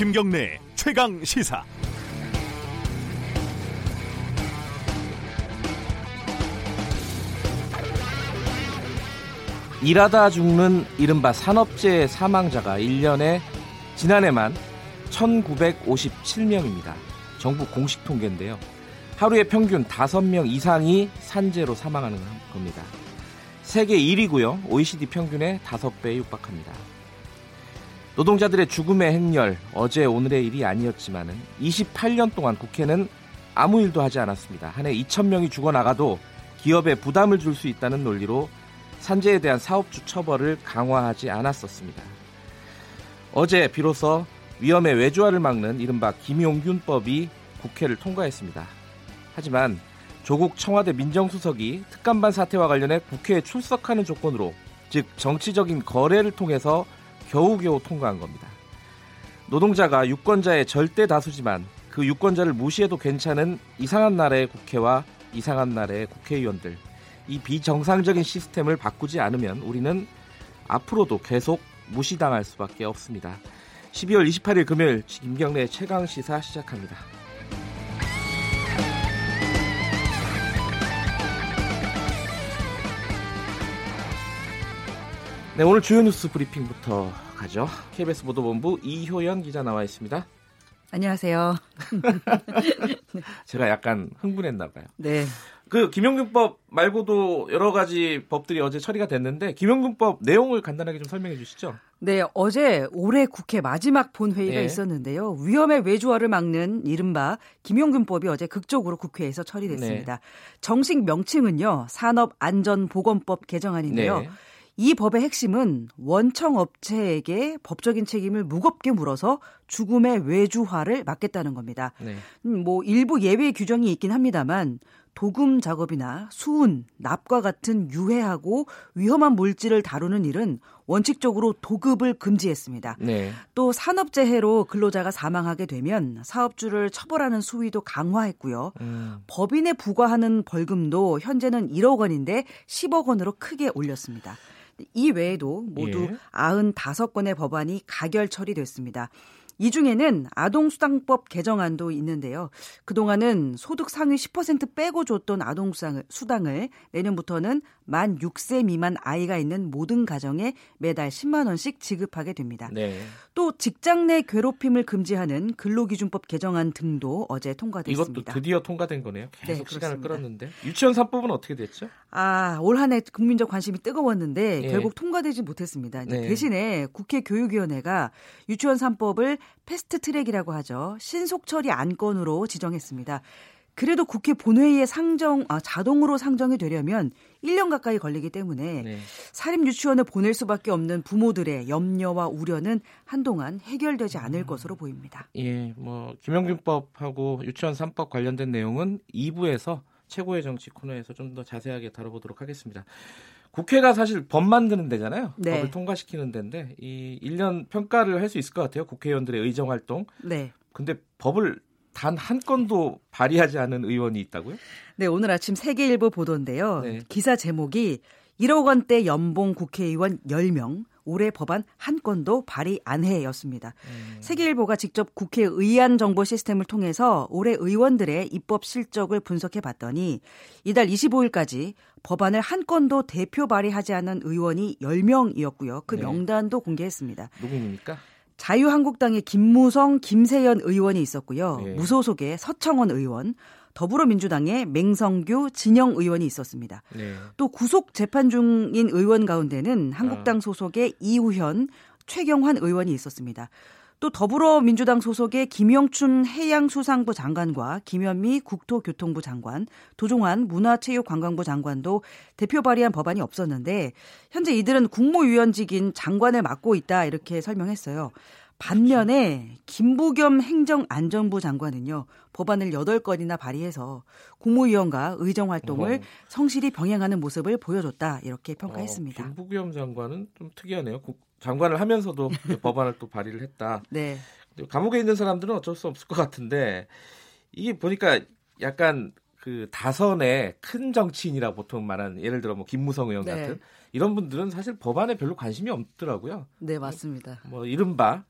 김경래 최강 시사. 일하다 죽는 이른바 산업재해 사망자가 1년에 지난해만 1957명입니다. 정부 공식 통계인데요. 하루에 평균 5명 이상이 산재로 사망하는 겁니다. 세계 1위고요. OECD 평균의 5배에 육박합니다. 노동자들의 죽음의 행렬, 어제 오늘의 일이 아니었지만은 28년 동안 국회는 아무 일도 하지 않았습니다. 한 해 2,000명이 죽어나가도 기업에 부담을 줄 수 있다는 논리로 산재에 대한 사업주 처벌을 강화하지 않았었습니다. 어제 비로소 위험의 외주화를 막는 이른바 김용균법이 국회를 통과했습니다. 하지만 조국 청와대 민정수석이 특감반 사태와 관련해 국회에 출석하는 조건으로, 즉 정치적인 거래를 통해서 겨우겨우 통과한 겁니다. 노동자가 유권자의 절대 다수지만 그 유권자를 무시해도 괜찮은 이상한 나라의 국회와 이상한 나라의 국회의원들, 이 비정상적인 시스템을 바꾸지 않으면 우리는 앞으로도 계속 무시당할 수밖에 없습니다. 12월 28일 금요일 김경래 최강시사 시작합니다. 네, 오늘 주요 뉴스 브리핑부터 가죠. KBS 보도본부 이효연 기자 나와 있습니다. 안녕하세요. 제가 약간 흥분했나 봐요. 네. 그 김용균법 말고도 여러 가지 법들이 어제 처리가 됐는데 김용균법 내용을 간단하게 좀 설명해 주시죠. 네, 어제 올해 국회 마지막 본회의가 있었는데요. 위험의 외주화를 막는 이른바 김용균법이 어제 극적으로 국회에서 처리됐습니다. 네. 정식 명칭은요, 산업안전보건법 개정안인데요. 네. 이 법의 핵심은 원청업체에게 법적인 책임을 무겁게 물어서 죽음의 외주화를 막겠다는 겁니다. 네. 뭐 일부 예외 규정이 있긴 합니다만 도금 작업이나 수은, 납과 같은 유해하고 위험한 물질을 다루는 일은 원칙적으로 도급을 금지했습니다. 네. 또 산업재해로 근로자가 사망하게 되면 사업주를 처벌하는 수위도 강화했고요. 법인에 부과하는 벌금도 현재는 1억 원인데 10억 원으로 크게 올렸습니다. 이 외에도 모두 95건의 법안이 가결 처리됐습니다. 이 중에는 아동수당법 개정안도 있는데요. 그동안은 소득 상위 10% 빼고 줬던 아동수당을 내년부터는 만 6세 미만 아이가 있는 모든 가정에 매달 10만 원씩 지급하게 됩니다. 네. 또 직장 내 괴롭힘을 금지하는 근로기준법 개정안 등도 어제 통과됐습니다. 이것도 드디어 통과된 거네요. 계속 네, 시간을 끌었는데. 유치원 3법은 어떻게 됐죠? 아, 올 한 해 국민적 관심이 뜨거웠는데 결국 통과되지 못했습니다. 이제 대신에 국회 교육위원회가 유치원 3법을 패스트트랙이라고 하죠. 신속처리 안건으로 지정했습니다. 그래도 국회 본회의에 자동으로 상정이 되려면 1년 가까이 걸리기 때문에 사립유치원에 보낼 수밖에 없는 부모들의 염려와 우려는 한동안 해결되지 않을 것으로 보입니다. 예, 뭐 김용균법하고 유치원 3법 관련된 내용은 2부에서 최고의 정치 코너에서 좀 더 자세하게 다뤄보도록 하겠습니다. 국회가 사실 법 만드는 데잖아요. 네. 법을 통과시키는 데인데 이 1년 평가를 할 수 있을 것 같아요. 국회의원들의 의정활동. 네. 근데 법을 단 한 건도 발의하지 않은 의원이 있다고요? 네. 오늘 아침 세계일보 보도인데요. 네. 기사 제목이 1억 원대 연봉 국회의원 10명. 올해 법안 한 건도 발의 안 해였습니다. 세계일보가 직접 국회 의안 정보 시스템을 통해서 올해 의원들의 입법 실적을 분석해 봤더니 이달 25일까지 법안을 한 건도 대표 발의하지 않은 의원이 10명이었고요. 그 명단도 공개했습니다. 누구입니까? 자유한국당의 김무성, 김세연 의원이 있었고요. 네. 무소속의 서청원 의원, 더불어민주당의 맹성규, 진영 의원이 있었습니다. 네. 또 구속 재판 중인 의원 가운데는 한국당 소속의 이우현, 최경환 의원이 있었습니다. 또 더불어민주당 소속의 김영춘 해양수산부 장관과 김현미 국토교통부 장관, 도종환 문화체육관광부 장관도 대표 발의한 법안이 없었는데 현재 이들은 국무위원직인 장관을 맡고 있다 이렇게 설명했어요. 반면에 김부겸 행정안전부 장관은요. 법안을 8건이나 발의해서 국무위원과 의정활동을 성실히 병행하는 모습을 보여줬다 이렇게 평가했습니다. 김부겸 장관은 좀 특이하네요. 장관을 하면서도 법안을 또 발의를 했다. 네. 감옥에 있는 사람들은 어쩔 수 없을 것 같은데 이게 보니까 약간 그 다선의 큰 정치인이라 보통 말하는 예를 들어 뭐 김무성 의원 같은 이런 분들은 사실 법안에 별로 관심이 없더라고요. 네, 맞습니다. 뭐 이른바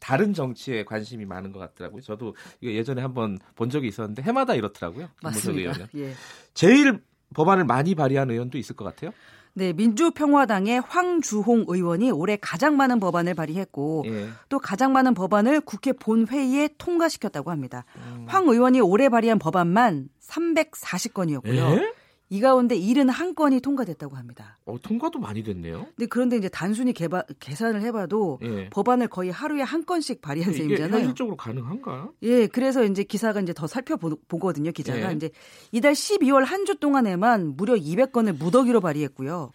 다른 정치에 관심이 많은 것 같더라고요. 저도 이거 예전에 한번 본 적이 있었는데 해마다 이렇더라고요. 맞습니다. 예. 제일 법안을 많이 발의한 의원도 있을 것 같아요. 네, 민주평화당의 황주홍 의원이 올해 가장 많은 법안을 발의했고 예. 또 가장 많은 법안을 국회 본회의에 통과시켰다고 합니다. 황 의원이 올해 발의한 법안만 340건이었고요. 예? 이 가운데 71건이 통과됐다고 합니다. 통과도 많이 됐네요. 네, 그런데 이제 단순히 계산을 해봐도 예. 법안을 거의 하루에 한 건씩 발의한 셈이잖아요. 이게 현실적으로 가능한가? 예, 그래서 이제 기사가 이제 더 살펴보거든요. 기자가 예. 이제 이달 12월 한 주 동안에만 무려 200건을 무더기로 발의했고요.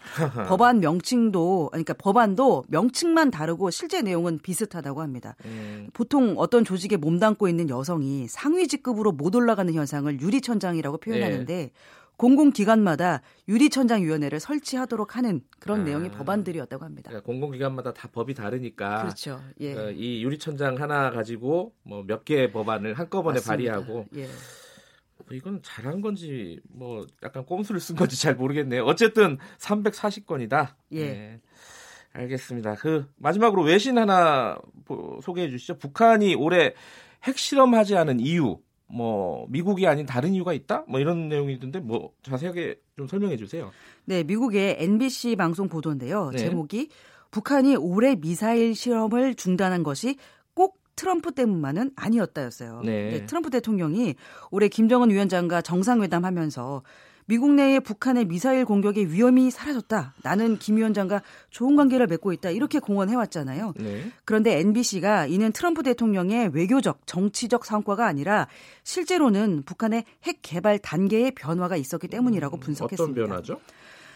법안도 명칭만 다르고 실제 내용은 비슷하다고 합니다. 보통 어떤 조직에 몸담고 있는 여성이 상위 직급으로 못 올라가는 현상을 유리천장이라고 표현하는데. 예. 공공기관마다 유리천장위원회를 설치하도록 하는 그런 내용의 법안들이었다고 합니다. 그러니까 공공기관마다 다 법이 다르니까. 그렇죠. 예. 이 유리천장 하나 가지고 뭐 몇 개의 법안을 한꺼번에 맞습니다. 발의하고. 예. 이건 잘한 건지 뭐 약간 꼼수를 쓴 건지 잘 모르겠네요. 어쨌든 340건이다. 예. 네. 알겠습니다. 마지막으로 외신 하나 소개해 주시죠. 북한이 올해 핵실험하지 않은 이유. 미국이 아닌 다른 이유가 있다? 이런 내용이 있던데 자세하게 좀 설명해 주세요. 네, 미국의 NBC 방송 보도인데요. 네. 제목이 북한이 올해 미사일 실험을 중단한 것이 꼭 트럼프 때문만은 아니었다였어요. 네. 네, 트럼프 대통령이 올해 김정은 위원장과 정상회담하면서 미국 내에 북한의 미사일 공격의 위험이 사라졌다. 나는 김 위원장과 좋은 관계를 맺고 있다. 이렇게 공언해왔잖아요. 네. 그런데 NBC가 이는 트럼프 대통령의 외교적, 정치적 성과가 아니라 실제로는 북한의 핵 개발 단계의 변화가 있었기 때문이라고 분석했습니다. 어떤 변화죠?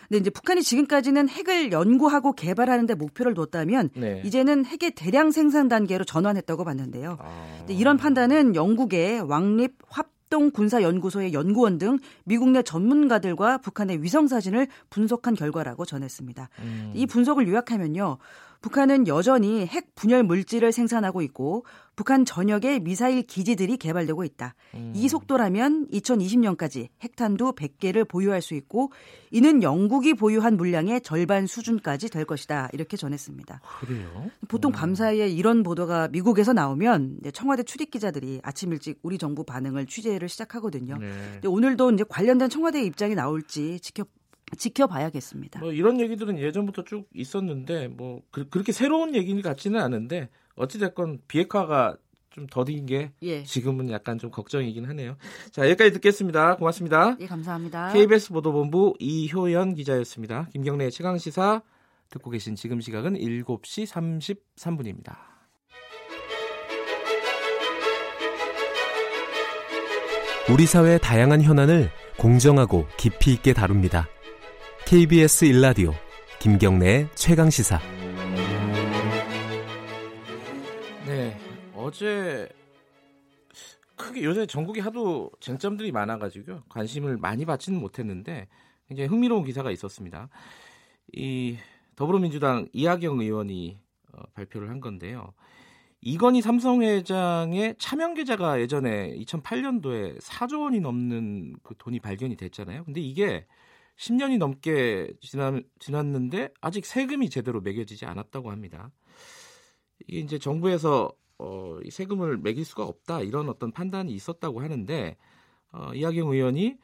네, 이제 북한이 지금까지는 핵을 연구하고 개발하는 데 목표를 뒀다면 네. 이제는 핵의 대량 생산 단계로 전환했다고 봤는데요. 근데 이런 판단은 영국의 왕립 합동군사연구소의 연구원 등 미국 내 전문가들과 북한의 위성사진을 분석한 결과라고 전했습니다. 이 분석을 요약하면요. 북한은 여전히 핵 분열 물질을 생산하고 있고 북한 전역에 미사일 기지들이 개발되고 있다. 이 속도라면 2020년까지 핵탄두 100개를 보유할 수 있고 이는 영국이 보유한 물량의 절반 수준까지 될 것이다. 이렇게 전했습니다. 그래요? 보통 밤사이에 이런 보도가 미국에서 나오면 청와대 출입 기자들이 아침 일찍 우리 정부 반응을 취재를 시작하거든요. 네. 근데 오늘도 이제 관련된 청와대의 입장이 나올지 지켜봐야겠습니다. 이런 얘기들은 예전부터 쭉 있었는데 그렇게 새로운 얘기 같지는 않은데 어찌됐건 비핵화가 좀 더딘 게 예. 지금은 약간 좀 걱정이긴 하네요. 자, 여기까지 듣겠습니다. 고맙습니다. 예, 감사합니다. KBS 보도본부 이효연 기자였습니다. 김경래의 최강시사 듣고 계신 지금 시각은 7시 33분입니다. 우리 사회의 다양한 현안을 공정하고 깊이 있게 다룹니다. KBS 일라디오 김경래의 최강시사. 네, 어제 크게 요새 전국이 하도 쟁점들이 많아가지고요 관심을 많이 받지는 못했는데 굉장히 흥미로운 기사가 있었습니다. 이 더불어민주당 이학영 의원이 발표를 한 건데요. 이건희 삼성 회장의 차명 계좌가 예전에 2008년도에 4조 원이 넘는 그 돈이 발견이 됐잖아요. 근데 이게 10년이 넘게 지났는데 아직 세금이 제대로 매겨지지 않았다고 합니다. 이게 이제 정부에서 이 세금을 매길 수가 없다 이런 어떤 판단이 있었다고 하는데 이학영 의원이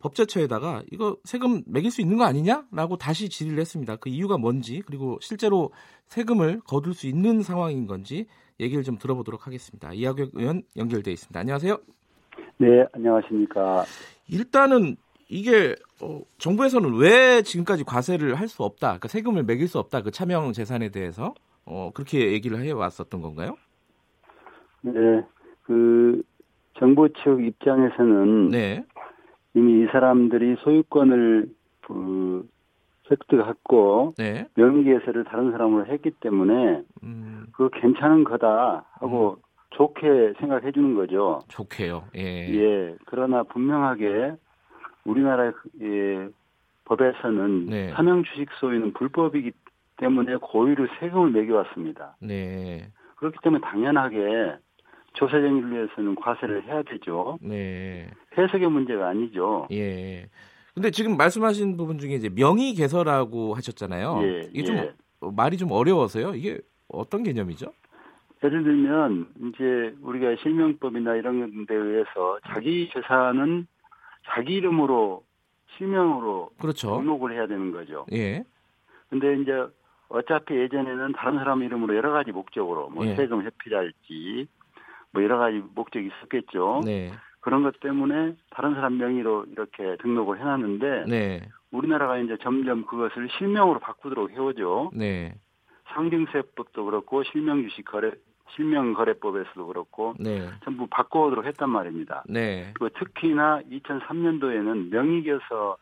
법제처에다가 이거 세금 매길 수 있는 거 아니냐라고 다시 질의를 했습니다. 그 이유가 뭔지 그리고 실제로 세금을 거둘 수 있는 상황인 건지 얘기를 좀 들어보도록 하겠습니다. 이학영 의원 연결돼 있습니다. 안녕하세요. 네, 안녕하십니까. 일단은 이게 정부에서는 왜 지금까지 과세를 할 수 없다, 그러니까 세금을 매길 수 없다, 그 차명 재산에 대해서 그렇게 얘기를 해왔었던 건가요? 네, 정부 측 입장에서는 네. 이미 이 사람들이 소유권을 획득했고 네. 명의계세를 다른 사람으로 했기 때문에 괜찮은 거다 하고 좋게 생각해 주는 거죠. 좋게요. 예. 예. 그러나 분명하게 우리나라의 법에서는 네. 차명 주식 소유는 불법이기 때문에 고의로 세금을 매겨왔습니다. 네. 그렇기 때문에 당연하게 조세정의를 위해서는 과세를 해야 되죠. 네. 해석의 문제가 아니죠. 예. 근데 지금 말씀하신 부분 중에 이제 명의 개설이라고 하셨잖아요. 예. 이게 좀 말이 좀 어려워서요. 이게 어떤 개념이죠? 예를 들면 이제 우리가 실명법이나 이런 데에 의해서 자기 재산은 자기 이름으로 실명으로 그렇죠. 등록을 해야 되는 거죠. 예. 근데 이제 어차피 예전에는 다른 사람 이름으로 여러 가지 목적으로 뭐 예. 세금 회피랄지 뭐 여러 가지 목적이 있었겠죠. 네. 그런 것 때문에 다른 사람 명의로 이렇게 등록을 해놨는데 네. 우리나라가 이제 점점 그것을 실명으로 바꾸도록 해오죠. 네. 상증세법도 그렇고 실명거래법에서도 그렇고 네. 전부 바꿔오도록 했단 말입니다. 네. 그리고 특히나 2003년도에는 명의교서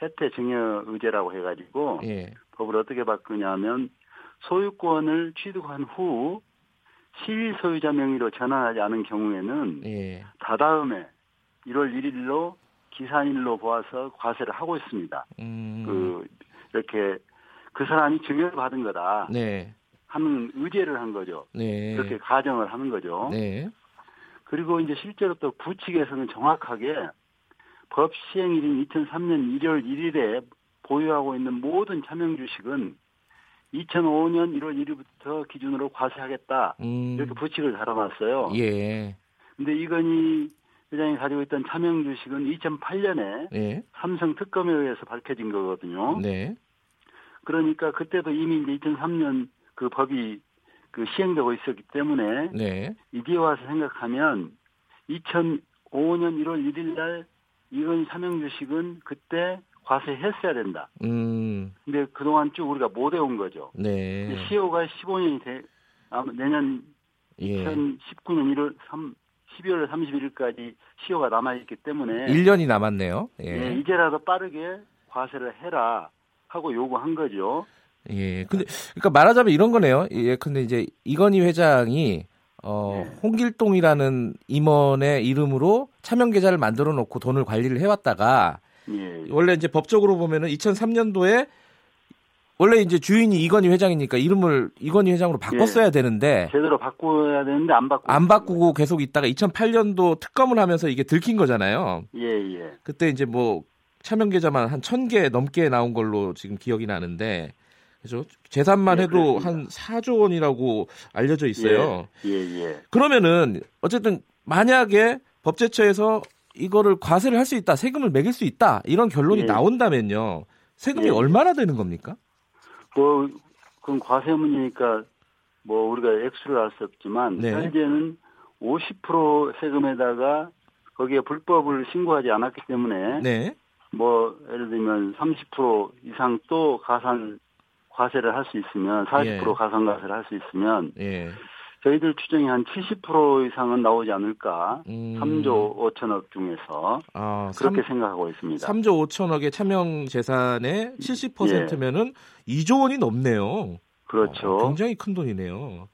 해태증여의제라고 해가지고 예. 법을 어떻게 바꾸냐면 소유권을 취득한 후 실소유자 명의로 전환하지 않은 경우에는 예. 다다음에 1월 1일로 기산일로 보아서 과세를 하고 있습니다. 이렇게 그 사람이 증여를 받은 거다 네. 하는 의제를 한 거죠. 네. 그렇게 가정을 하는 거죠. 네. 그리고 이제 실제로 또 부칙에서는 정확하게 법 시행일인 2003년 1월 1일에 보유하고 있는 모든 차명주식은 2005년 1월 1일부터 기준으로 과세하겠다. 이렇게 부칙을 달아놨어요. 예. 근데 이건희 회장이 가지고 있던 차명주식은 2008년에 예. 삼성 특검에 의해서 밝혀진 거거든요. 네. 그러니까 그때도 이미 이제 2003년 그 법이 그 시행되고 있었기 때문에 네. 이제 와서 생각하면 2005년 1월 1일 날 이건희 차명주식은 그때 과세했어야 된다. 근데 그동안 쭉 우리가 못 해온 거죠. 네. 시효가 15년이 내년 예. 2019년 12월 31일까지 시효가 남아있기 때문에 1년이 남았네요. 예. 네, 이제라도 빠르게 과세를 해라 하고 요구한 거죠. 예. 근데 그러니까 말하자면 이런 거네요. 예. 근데 이제 이건희 회장이 네. 홍길동이라는 임원의 이름으로 차명 계좌를 만들어 놓고 돈을 관리를 해왔다가 예. 원래 이제 법적으로 보면은 2003년도에 원래 이제 주인이 이건희 회장이니까 이름을 이건희 회장으로 바꿨어야 예. 되는데 제대로 바꿔야 되는데 안 바꾸고 계속 있다가 2008년도 특검을 하면서 이게 들킨 거잖아요. 예예. 그때 이제 뭐 차명 계좌만 한 1,000개 넘게 나온 걸로 지금 기억이 나는데. 그죠? 재산만 예, 해도 그렇습니다. 한 4조 원이라고 알려져 있어요. 예, 예, 예. 그러면은 어쨌든 만약에 법제처에서 이거를 과세를 할 수 있다, 세금을 매길 수 있다 이런 결론이 예. 나온다면요, 세금이 예. 얼마나 되는 겁니까? 뭐 그건 과세 문제니까 뭐 우리가 액수를 알 수 없지만 네. 현재는 50% 세금에다가 거기에 불법을 신고하지 않았기 때문에 네. 뭐 예를 들면 30% 이상 또 과세를 할 수 있으면 40% 예. 가산과세를 할 수 있으면 예. 저희들 추정이 한 70% 이상은 나오지 않을까 3조 5천억 중에서 그렇게 생각하고 있습니다. 3조 5천억의 차명 재산의 70%면은 예. 2조 원이 넘네요. 그렇죠. 굉장히 큰 돈이네요.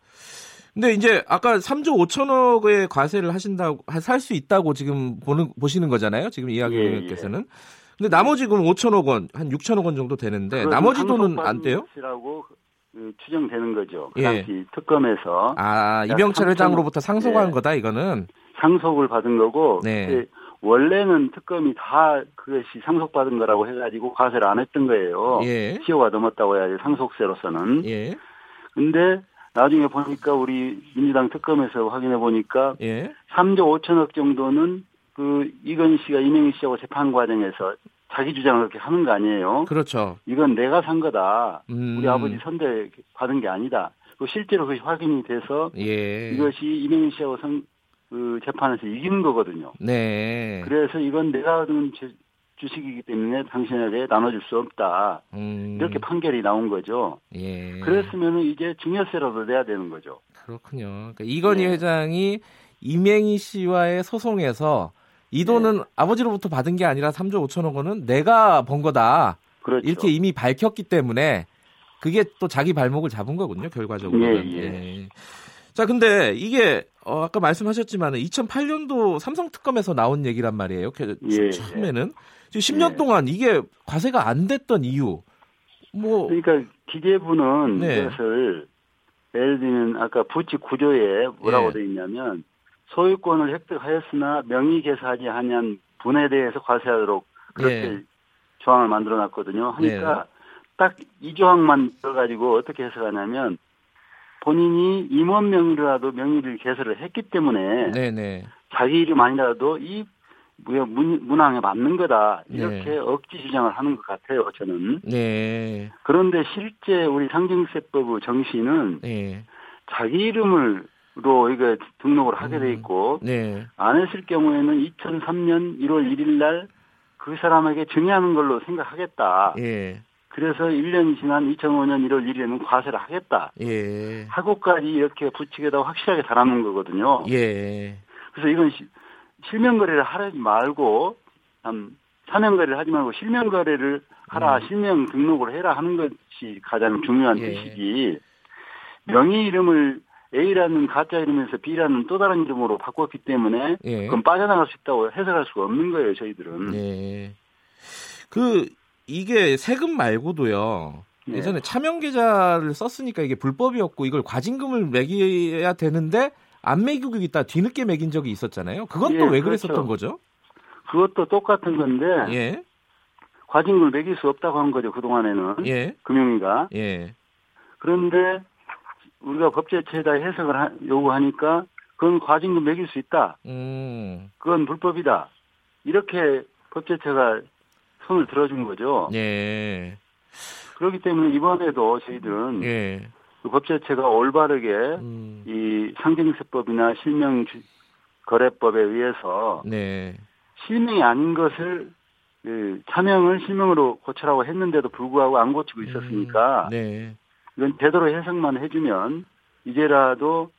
근데 이제 아까 3조 5천억의 과세를 하신다고 살 수 있다고 지금 보시는 거잖아요. 지금 이학영 의원께서는. 예, 예. 근데 나머지 그럼 5천억 원, 한 6천억 원 정도 되는데 나머지 돈은 안 돼요? 라고 추정되는 거죠. 그 당시 예. 특검에서 이병철 회장으로부터 상속한 예. 거다 이거는 상속을 받은 거고 네. 원래는 특검이 다 그것이 상속받은 거라고 해가지고 과세를 안 했던 거예요. 예. 시효가 넘었다고 해야지 상속세로서는. 그런데 예. 나중에 보니까 우리 민주당 특검에서 확인해 보니까 예. 3조 5천억 정도는 그 이건희 씨가 이맹희 씨하고 재판 과정에서 자기 주장을 그렇게 하는 거 아니에요? 그렇죠. 이건 내가 산 거다. 우리 아버지 선대 받은 게 아니다. 그 실제로 그것이 확인이 돼서 예. 이것이 이맹희 씨하고 그 재판에서 이기는 거거든요. 네. 그래서 이건 내가 얻은 주식이기 때문에 당신에게 나눠줄 수 없다. 이렇게 판결이 나온 거죠. 예. 그랬으면 이제 증여세라도 내야 되는 거죠. 그렇군요. 그러니까 이건희 네. 회장이 이맹희 씨와의 소송에서 이 돈은 네. 아버지로부터 받은 게 아니라 3조 5천억 원은 내가 번 거다. 그렇죠. 이렇게 이미 밝혔기 때문에 그게 또 자기 발목을 잡은 거군요. 결과적으로. 예, 예. 예. 자, 근데 이게 아까 말씀하셨지만 2008년도 삼성 특검에서 나온 얘기란 말이에요. 예, 처음에는. 예. 10년 예. 동안 이게 과세가 안 됐던 이유. 뭐 그러니까 기재부는 네. 이것을 예를 들면 아까 부칙 구조에 뭐라고 예. 돼 있냐면 소유권을 획득하였으나 명의 계사하지 않은 분에 대해서 과세하도록 그렇게 예. 조항을 만들어놨거든요. 하니까 예. 딱 이 조항만 들어가지고 어떻게 해석하냐면 본인이 임원 명의라도 명의를 개설을 했기 때문에 네네. 자기 이름만이라도 이 문항에 맞는 거다 이렇게 네. 억지 주장을 하는 것 같아요 저는. 네. 그런데 실제 우리 상징세법의 정신은 네. 자기 이름으로 이게 등록을 하게 돼 있고 네. 안 했을 경우에는 2003년 1월 1일 날 그 사람에게 증여하는 걸로 생각하겠다. 예. 그래서 1년이 지난 2005년 1월 1일에는 과세를 하겠다. 예. 하고까지 이렇게 부칙에다 확실하게 달아놓은 거거든요. 예. 그래서 이건 실명거래를 하지 말고 사명거래를 하지 말고 실명거래를 하라. 실명 등록을 해라 하는 것이 가장 중요한 예. 뜻이지. 명의 이름을 A라는 가짜 이름에서 B라는 또 다른 이름으로 바꿨기 때문에 예. 그럼 빠져나갈 수 있다고 해석할 수가 없는 거예요. 저희들은. 예. 이게 세금 말고도요. 네. 예전에 차명계좌를 썼으니까 이게 불법이었고 이걸 과징금을 매겨야 되는데 안 매기고 있다 뒤늦게 매긴 적이 있었잖아요. 그것도 예, 왜 그랬었던 그렇죠. 거죠? 그것도 똑같은 건데 예. 과징금을 매길 수 없다고 한 거죠. 그동안에는 예. 금융위가. 예. 그런데 우리가 법제처에다 해석을 요구하니까 그건 과징금 매길 수 있다. 그건 불법이다. 이렇게 법제처가 손을 들어준 거죠. 예. 그렇기 때문에 이번에도 저희들은 예. 그 법제처가 올바르게 이 상징세법이나 실명거래법에 의해서 네. 실명이 아닌 것을 차명을 실명으로 고쳐라고 했는데도 불구하고 안 고치고 있었으니까 네. 이건 제대로 해석만 해주면 이제라도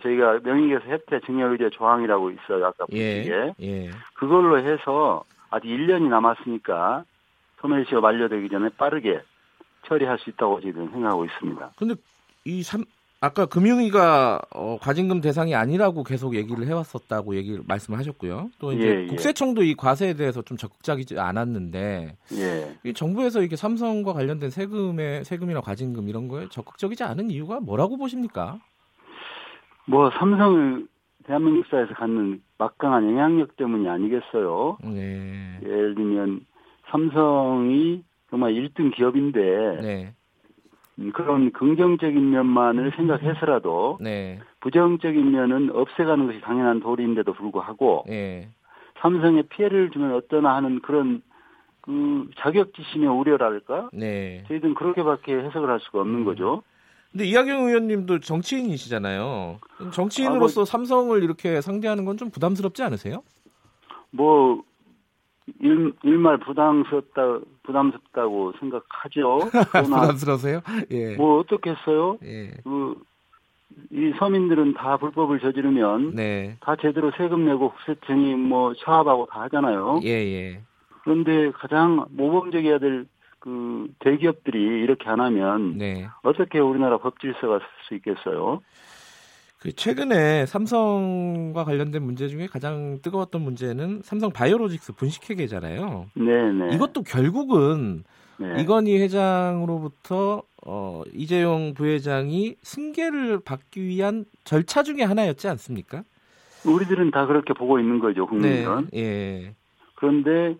저희가 명의계좌 해태 증여의제 조항이라고 있어요. 아까 보시기에 예. 예. 그걸로 해서 아직 1년이 남았으니까 소멸시효 만료되기 전에 빠르게 처리할 수 있다고 지금 생각하고 있습니다. 그런데 아까 금융위가 과징금 대상이 아니라고 계속 얘기를 해왔었다고 말씀을 하셨고요. 또 이제 예, 국세청도 예. 이 과세에 대해서 좀 적극적이지 않았는데 예. 이 정부에서 이렇게 삼성과 관련된 세금이나 과징금 이런 거에 적극적이지 않은 이유가 뭐라고 보십니까? 삼성을 대한민국 사회에서 갖는 막강한 영향력 때문이 아니겠어요. 네. 예를 들면 삼성이 정말 1등 기업인데 네. 그런 긍정적인 면만을 생각해서라도 네. 부정적인 면은 없애가는 것이 당연한 도리인데도 불구하고 네. 삼성에 피해를 주면 어떠나 하는 그런 자격지심의 우려랄까? 네. 저희들은 그렇게밖에 해석을 할 수가 없는 거죠. 근데 이학영 의원님도 정치인이시잖아요. 정치인으로서 삼성을 이렇게 상대하는 건 좀 부담스럽지 않으세요? 일말 부담스럽다고 생각하죠. 부담스러우세요? 예. 어떻겠어요? 예. 이 서민들은 다 불법을 저지르면 네. 다 제대로 세금 내고 국세청이 사업하고 다 하잖아요. 예예. 그런데 가장 모범적이어야 될 대기업들이 이렇게 안 하면 네. 어떻게 우리나라 법질서가 설 수 있겠어요? 최근에 삼성과 관련된 문제 중에 가장 뜨거웠던 문제는 삼성바이오로직스 분식회계잖아요. 네네. 이것도 결국은 네. 이건희 회장으로부터 이재용 부회장이 승계를 받기 위한 절차 중에 하나였지 않습니까? 우리들은 다 그렇게 보고 있는 거죠, 국민들은. 네. 예. 그런데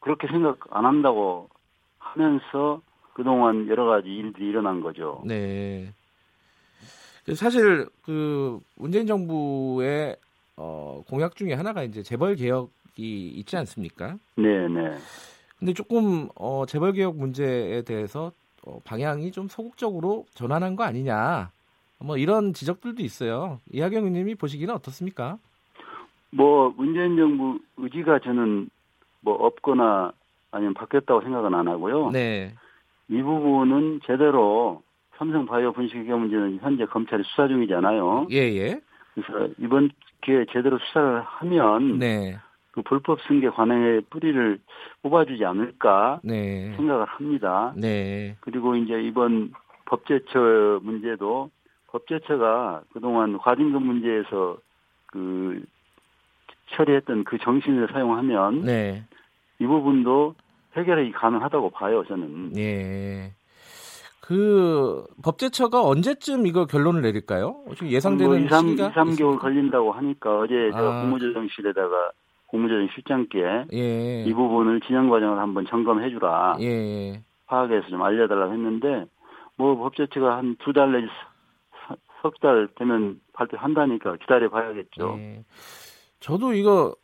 그렇게 생각 안 한다고 하면서 그동안 여러 가지 일들이 일어난 거죠. 네. 사실 문재인 정부의 공약 중에 하나가 이제 재벌 개혁이 있지 않습니까? 네, 네. 근데 조금 재벌 개혁 문제에 대해서 방향이 좀 소극적으로 전환한 거 아니냐? 이런 지적들도 있어요. 이학영 의원님이 보시기는 어떻습니까? 문재인 정부 의지가 저는 없거나 아니면 바뀌었다고 생각은 안 하고요. 네. 이 부분은 제대로 삼성 바이오 분식회계 문제는 현재 검찰이 수사 중이잖아요. 예예. 그래서 이번 기회에 제대로 수사를 하면 네. 불법 승계 관행의 뿌리를 뽑아주지 않을까 네. 생각을 합니다. 네. 그리고 이제 이번 법제처 문제도 법제처가 그동안 과징금 문제에서 처리했던 그 정신을 사용하면 네. 이 부분도 해결이 가능하다고 봐요, 저는. 예. 법제처가 언제쯤 이거 결론을 내릴까요? 지금 예상되는 시기가 2, 3개월 걸린다고 하니까 어제 제가 국무조정실에다가 국무조정 실장께 예. 이 부분을 진행 과정을 한번 점검해주라. 예. 파악해서 좀 알려달라고 했는데 뭐 법제처가 한 두 달 내지 석 달 되면 발표한다니까 기다려 봐야겠죠. 네. 저도 이거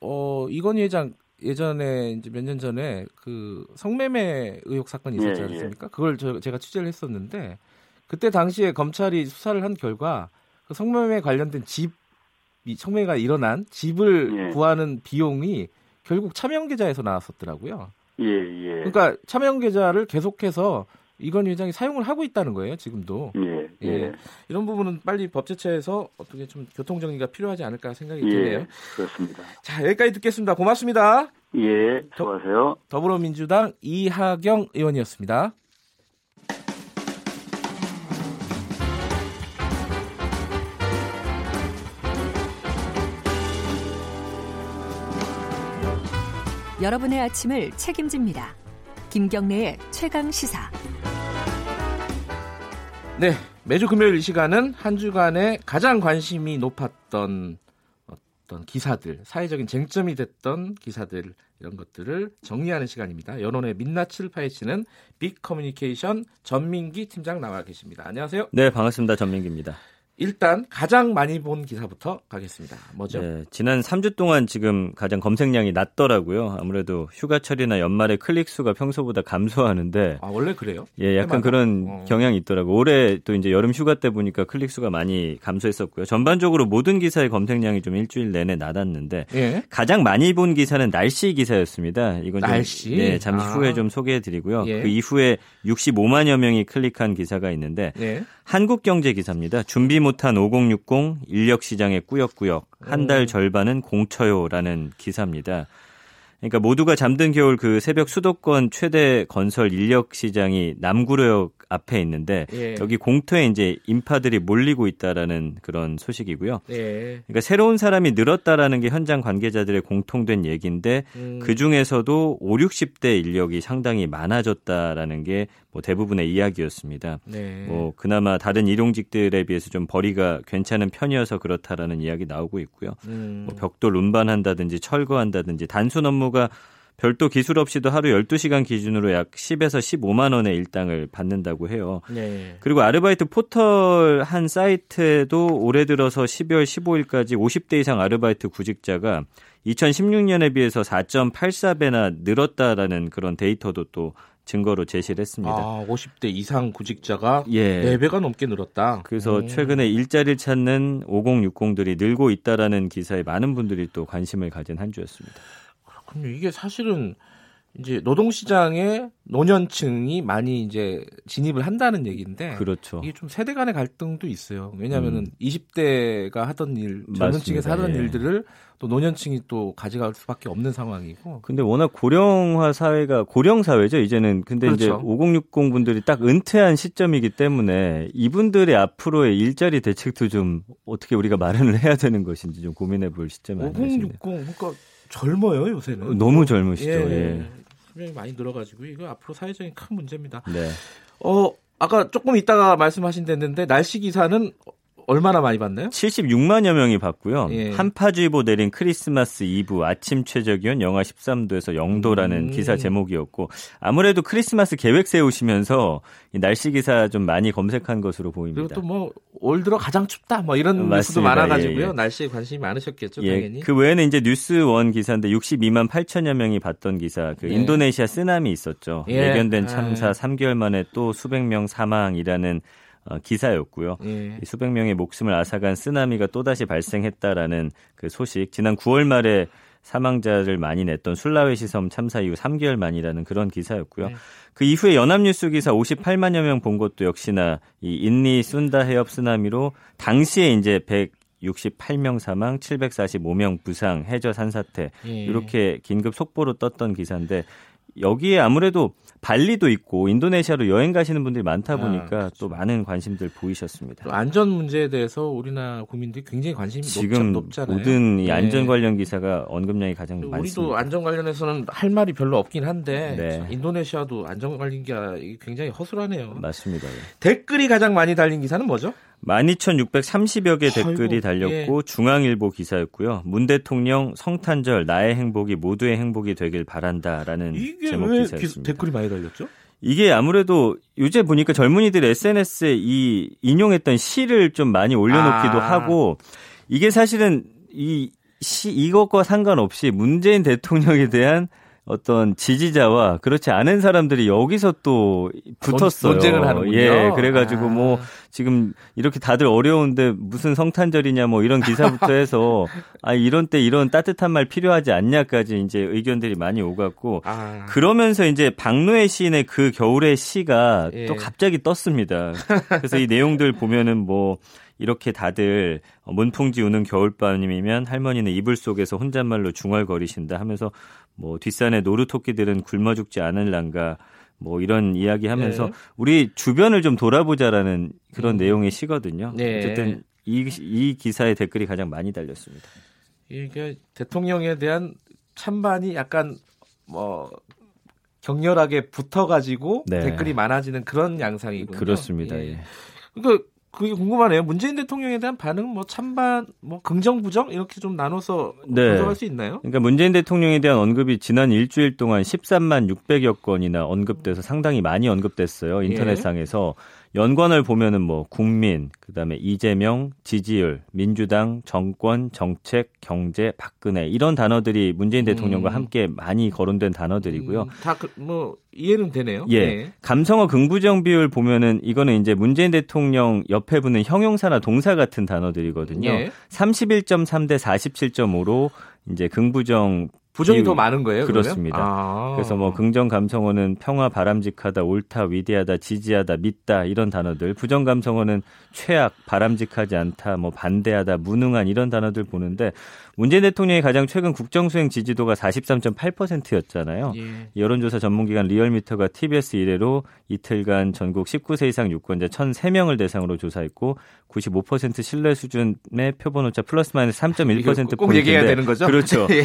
이건희 회장 예전에 이제 몇 년 전에 그 성매매 의혹 사건이 있었지 않습니까? 그걸 제가 취재를 했었는데 그때 당시에 검찰이 수사를 한 결과 그 성매매 관련된 집, 성매매가 일어난 집을 구하는 비용이 결국 차명 계좌에서 나왔었더라고요. 예. 그러니까 차명 계좌를 계속해서 이건희 회장이 사용을 하고 있다는 거예요, 지금도. 예. 이런 부분은 빨리 법제처에서 어떻게 좀 교통 정리가 필요하지 않을까 생각이 드네요. 그렇습니다. 자, 여기까지 듣겠습니다. 고맙습니다. 예, 수고하세요. 더불어민주당 이학영 의원이었습니다. 여러분의 아침을 책임집니다. 김경래의 최강 시사. 네, 매주 금요일 이 시간은 한 주간에 가장 관심이 높았던 어떤 기사들, 사회적인 쟁점이 됐던 기사들 이런 것들을 정리하는 시간입니다. 여론의 민낯을 파헤치는 빅 커뮤니케이션 전민기 팀장 나와 계십니다. 안녕하세요. 네, 반갑습니다. 전민기입니다. 일단 가장 많이 본 기사부터 가겠습니다. 뭐죠? 네, 지난 3주 동안 지금 가장 검색량이 낮더라고요. 아무래도 휴가철이나 연말에 클릭 수가 평소보다 감소하는데 원래 그래요? 예, 약간 그런 경향이 있더라고요. 올해 또 이제 여름 휴가 때 보니까 클릭 수가 많이 감소했었고요. 전반적으로 모든 기사의 검색량이 좀 일주일 내내 낮았는데 가장 많이 본 기사는 날씨 기사였습니다. 이건 좀, 날씨? 네, 잠시 후에 좀 소개해드리고요. 그 이후에 65만여 명이 클릭한 기사가 있는데 한국경제 기사입니다. 준비 못한 5060 인력시장의 꾸역꾸역 한 달 절반은 공처요라는 기사입니다. 그러니까 모두가 잠든 겨울 그 새벽 수도권 최대 건설 인력시장이 남구로역 앞에 있는데 여기 공터에 이제 인파들이 몰리고 있다라는 그런 소식이고요. 그러니까 새로운 사람이 늘었다라는 게 현장 관계자들의 공통된 얘기인데 그중에서도 5, 60대 인력이 상당히 많아졌다라는 게 뭐 대부분의 이야기였습니다. 뭐 그나마 다른 일용직들에 비해서 좀 벌이가 괜찮은 편이어서 그렇다라는 이야기 나오고 있고요. 뭐 벽돌 운반한다든지 철거한다든지 단순 업무가 별도 기술 없이도 하루 12시간 기준으로 약 10에서 15만 원의 일당을 받는다고 해요. 그리고 아르바이트 포털 한 사이트에도 올해 들어서 12월 15일까지 50대 이상 아르바이트 구직자가 2016년에 비해서 4.84배나 늘었다라는 그런 데이터도 또 증거로 제시를 했습니다. 50대 이상 구직자가 4배가 넘게 늘었다. 그래서 최근에 일자리를 찾는 5060들이 늘고 있다라는 기사에 많은 분들이 또 관심을 가진 한 주였습니다. 이게 사실은 이제 노동시장에 노년층이 많이 이제 진입을 한다는 얘기인데, 그렇죠. 이게 좀 세대 간의 갈등도 있어요. 왜냐하면은 20대가 하던 일, 젊은층에서 하던 일들을 또 노년층이 또 가져갈 수밖에 없는 상황이고. 근데 워낙 고령화 사회가 고령 사회죠 이제는. 근데 그렇죠. 이제 5060 분들이 딱 은퇴한 시점이기 때문에 이분들의 앞으로의 일자리 대책도 좀 어떻게 우리가 마련을 해야 되는 것인지 좀 고민해 볼 시점이 아닌가 싶네요. 5060 그러니까. 젊어요 요새는. 너무 젊으시죠. 수명이 많이 늘어가지고 이거 앞으로 사회적인 큰 문제입니다. 아까 조금 이따가 말씀하신 데 있는데 날씨 기사는 얼마나 많이 봤나요? 76만여 명이 봤고요. 한파주의보 내린 크리스마스 이브 아침 최저기온 영하 13도에서 0도라는 기사 제목이었고 아무래도 크리스마스 계획 세우시면서 이 날씨 기사 좀 많이 검색한 것으로 보입니다. 그리고 또 뭐 올 들어 가장 춥다 뭐 이런 뉴스도 많아가지고요. 날씨에 관심이 많으셨겠죠. 당연히. 그 외에는 이제 뉴스원 기사인데 62만 8천여 명이 봤던 기사. 그 인도네시아 쓰나미 있었죠. 예견된 참사 3개월 만에 또 수백 명 사망이라는 기사였고요. 수백 명의 목숨을 앗아간 쓰나미가 또다시 발생했다라는 그 소식. 지난 9월 말에 사망자를 많이 냈던 술라웨시 섬 참사 이후 3개월 만이라는 그런 기사였고요. 그 이후에 연합뉴스 기사 58만여 명 본 것도 역시나 이 인니 순다 해협 쓰나미로 당시에 이제 168명 사망, 745명 부상, 해저 산사태 이렇게 긴급 속보로 떴던 기사인데 여기에 아무래도 발리도 있고 인도네시아로 여행 가시는 분들이 많다 보니까 그렇죠. 또 많은 관심들 보이셨습니다. 또 안전 문제에 대해서 우리나라 국민들이 굉장히 관심이 높잖아요. 지금 모든 이 안전 관련 기사가 언급량이 가장 많습니다. 우리도 안전 관련해서는 할 말이 별로 없긴 한데 인도네시아도 안전 관련기가 굉장히 허술하네요. 맞습니다. 댓글이 가장 많이 달린 기사는 뭐죠? 12,630여 개 댓글이 달렸고 중앙일보 기사였고요. 문 대통령 성탄절 나의 행복이 모두의 행복이 되길 바란다라는 제목 기사였습니다. 이게 왜 댓글이 많이 달렸죠? 이게 아무래도 요새 보니까 젊은이들 SNS에 이 인용했던 시를 좀 많이 올려놓기도 하고, 이게 사실은 이 시, 이것과 상관없이 문재인 대통령에 대한 어떤 지지자와 그렇지 않은 사람들이 여기서 또 붙었어요. 논쟁을 하는군요. 예, 그래가지고 뭐 지금 이렇게 다들 어려운데 무슨 성탄절이냐 뭐 이런 기사부터 해서 아 이런 때 이런 따뜻한 말 필요하지 않냐까지 이제 의견들이 많이 오갔고 그러면서 이제 박노해 시인의 그 겨울의 시가 예. 또 갑자기 떴습니다. 그래서 이 내용들 보면은 뭐. 이렇게 다들 문풍지 우는 겨울밤이면 할머니는 이불 속에서 혼잣말로 중얼거리신다 하면서 뭐 뒷산의 노루토끼들은 굶어 죽지 않을란가 뭐 이런 이야기 하면서 네. 우리 주변을 좀 돌아보자라는 그런 내용의 시거든요. 네. 어쨌든 이 기사의 댓글이 가장 많이 달렸습니다. 이게 대통령에 대한 찬반이 약간 뭐 격렬하게 붙어가지고 네. 댓글이 많아지는 그런 양상이군요. 그렇습니다. 예. 예. 그러니까 그게 궁금하네요. 문재인 대통령에 대한 반응, 뭐 찬반, 뭐 긍정, 부정 이렇게 좀 나눠서 분석할 수 있나요? 그러니까 문재인 대통령에 대한 언급이 지난 일주일 동안 13만 600여 건이나 언급돼서 상당히 많이 언급됐어요. 인터넷상에서. 예. 연관을 보면은 뭐 국민, 그다음에 이재명, 지지율, 민주당, 정권, 정책, 경제, 박근혜 이런 단어들이 문재인 대통령과 함께 많이 거론된 단어들이고요. 다 뭐 이해는 되네요. 예. 네. 감성어 긍부정 비율 보면은 이거는 이제 문재인 대통령 옆에 붙는 형용사나 동사 같은 단어들이거든요. 예. 31.3대 47.5로 이제 긍부정 부정이 더 많은 거예요. 그렇습니다. 그래서 뭐 긍정 감성어는 평화 바람직하다, 옳다, 위대하다, 지지하다, 믿다 이런 단어들, 부정 감성어는 최악, 바람직하지 않다, 뭐 반대하다, 무능한 이런 단어들 보는데 문재인 대통령이 가장 최근 국정수행 지지도가 43.8%였잖아요. 예. 여론조사 전문기관 리얼미터가 TBS 이래로 이틀간 전국 19세 이상 유권자 1,003명을 대상으로 조사했고 95% 신뢰 수준의 표본오차 플러스 마이너스 3.1% 꼭 얘기해야 되는 거죠? 그렇죠. 예.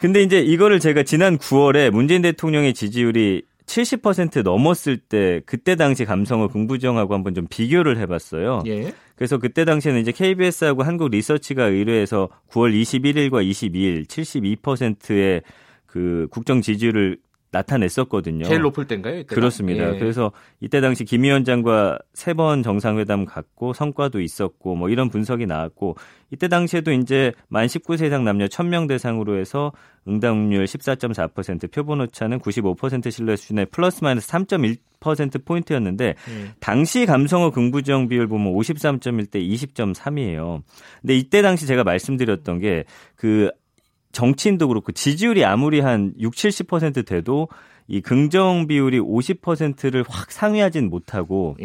근데 이제 이거를 제가 지난 9월에 문재인 대통령의 지지율이 70% 넘었을 때 그때 당시 감성어 긍부정하고 한번 좀 비교를 해봤어요. 예. 그래서 그때 당시에는 이제 KBS하고 한국 리서치가 의뢰해서 9월 21일과 22일 72%의 그 국정 지지율을 나타냈었거든요. 제일 높을 때인가요? 이때가? 그렇습니다. 예. 그래서 이때 당시 김 위원장과 3번 정상회담 갔고 성과도 있었고 뭐 이런 분석이 나왔고 이때 당시에도 이제 만 19세 이상 남녀 1,000명 대상으로 해서 응답률 14.4%, 표본오차는 95% 신뢰 수준의 플러스 마이너스 3.1%포인트였는데 당시 감성어 긍부정 비율 보면 53.1대 20.3이에요. 근데 이때 당시 제가 말씀드렸던 게 그 정치인도 그렇고 지지율이 아무리 한 60, 70% 돼도 이 긍정 비율이 50%를 확 상회하진 못하고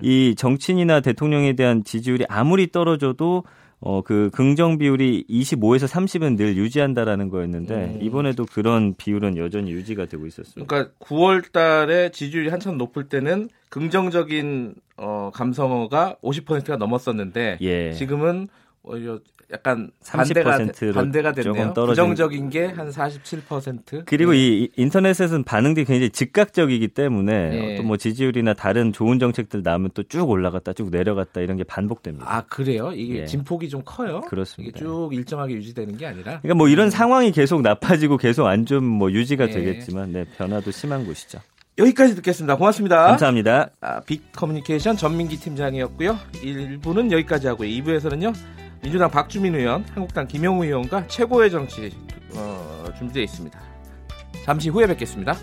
이 정치인이나 대통령에 대한 지지율이 아무리 떨어져도 그 긍정 비율이 25에서 30은 늘 유지한다라는 거였는데 이번에도 그런 비율은 여전히 유지가 되고 있었습니다. 그러니까 9월 달에 지지율이 한참 높을 때는 긍정적인 감성어가 50%가 넘었었는데 예. 지금은 오히려 약간 30%로 반대가 됐네요. 부정적인 게 한 47%. 그리고 이 인터넷에서는 반응들이 굉장히 즉각적이기 때문에 또 뭐 지지율이나 다른 좋은 정책들 나오면 또 쭉 올라갔다 쭉 내려갔다 이런 게 반복됩니다. 아 그래요? 이게 진폭이 좀 커요? 그렇습니다. 이게 쭉 일정하게 유지되는 게 아니라. 그러니까 뭐 이런 상황이 계속 나빠지고 계속 안 좀 뭐 유지가 되겠지만 네, 변화도 심한 곳이죠. 여기까지 듣겠습니다. 고맙습니다. 감사합니다. 빅 커뮤니케이션 전민기 팀장이었고요. 1부는 여기까지 하고 2부에서는요. 민주당 박주민 의원, 한국당 김영우 의원과 최고의 정치 준비되어 있습니다. 잠시 후에 뵙겠습니다.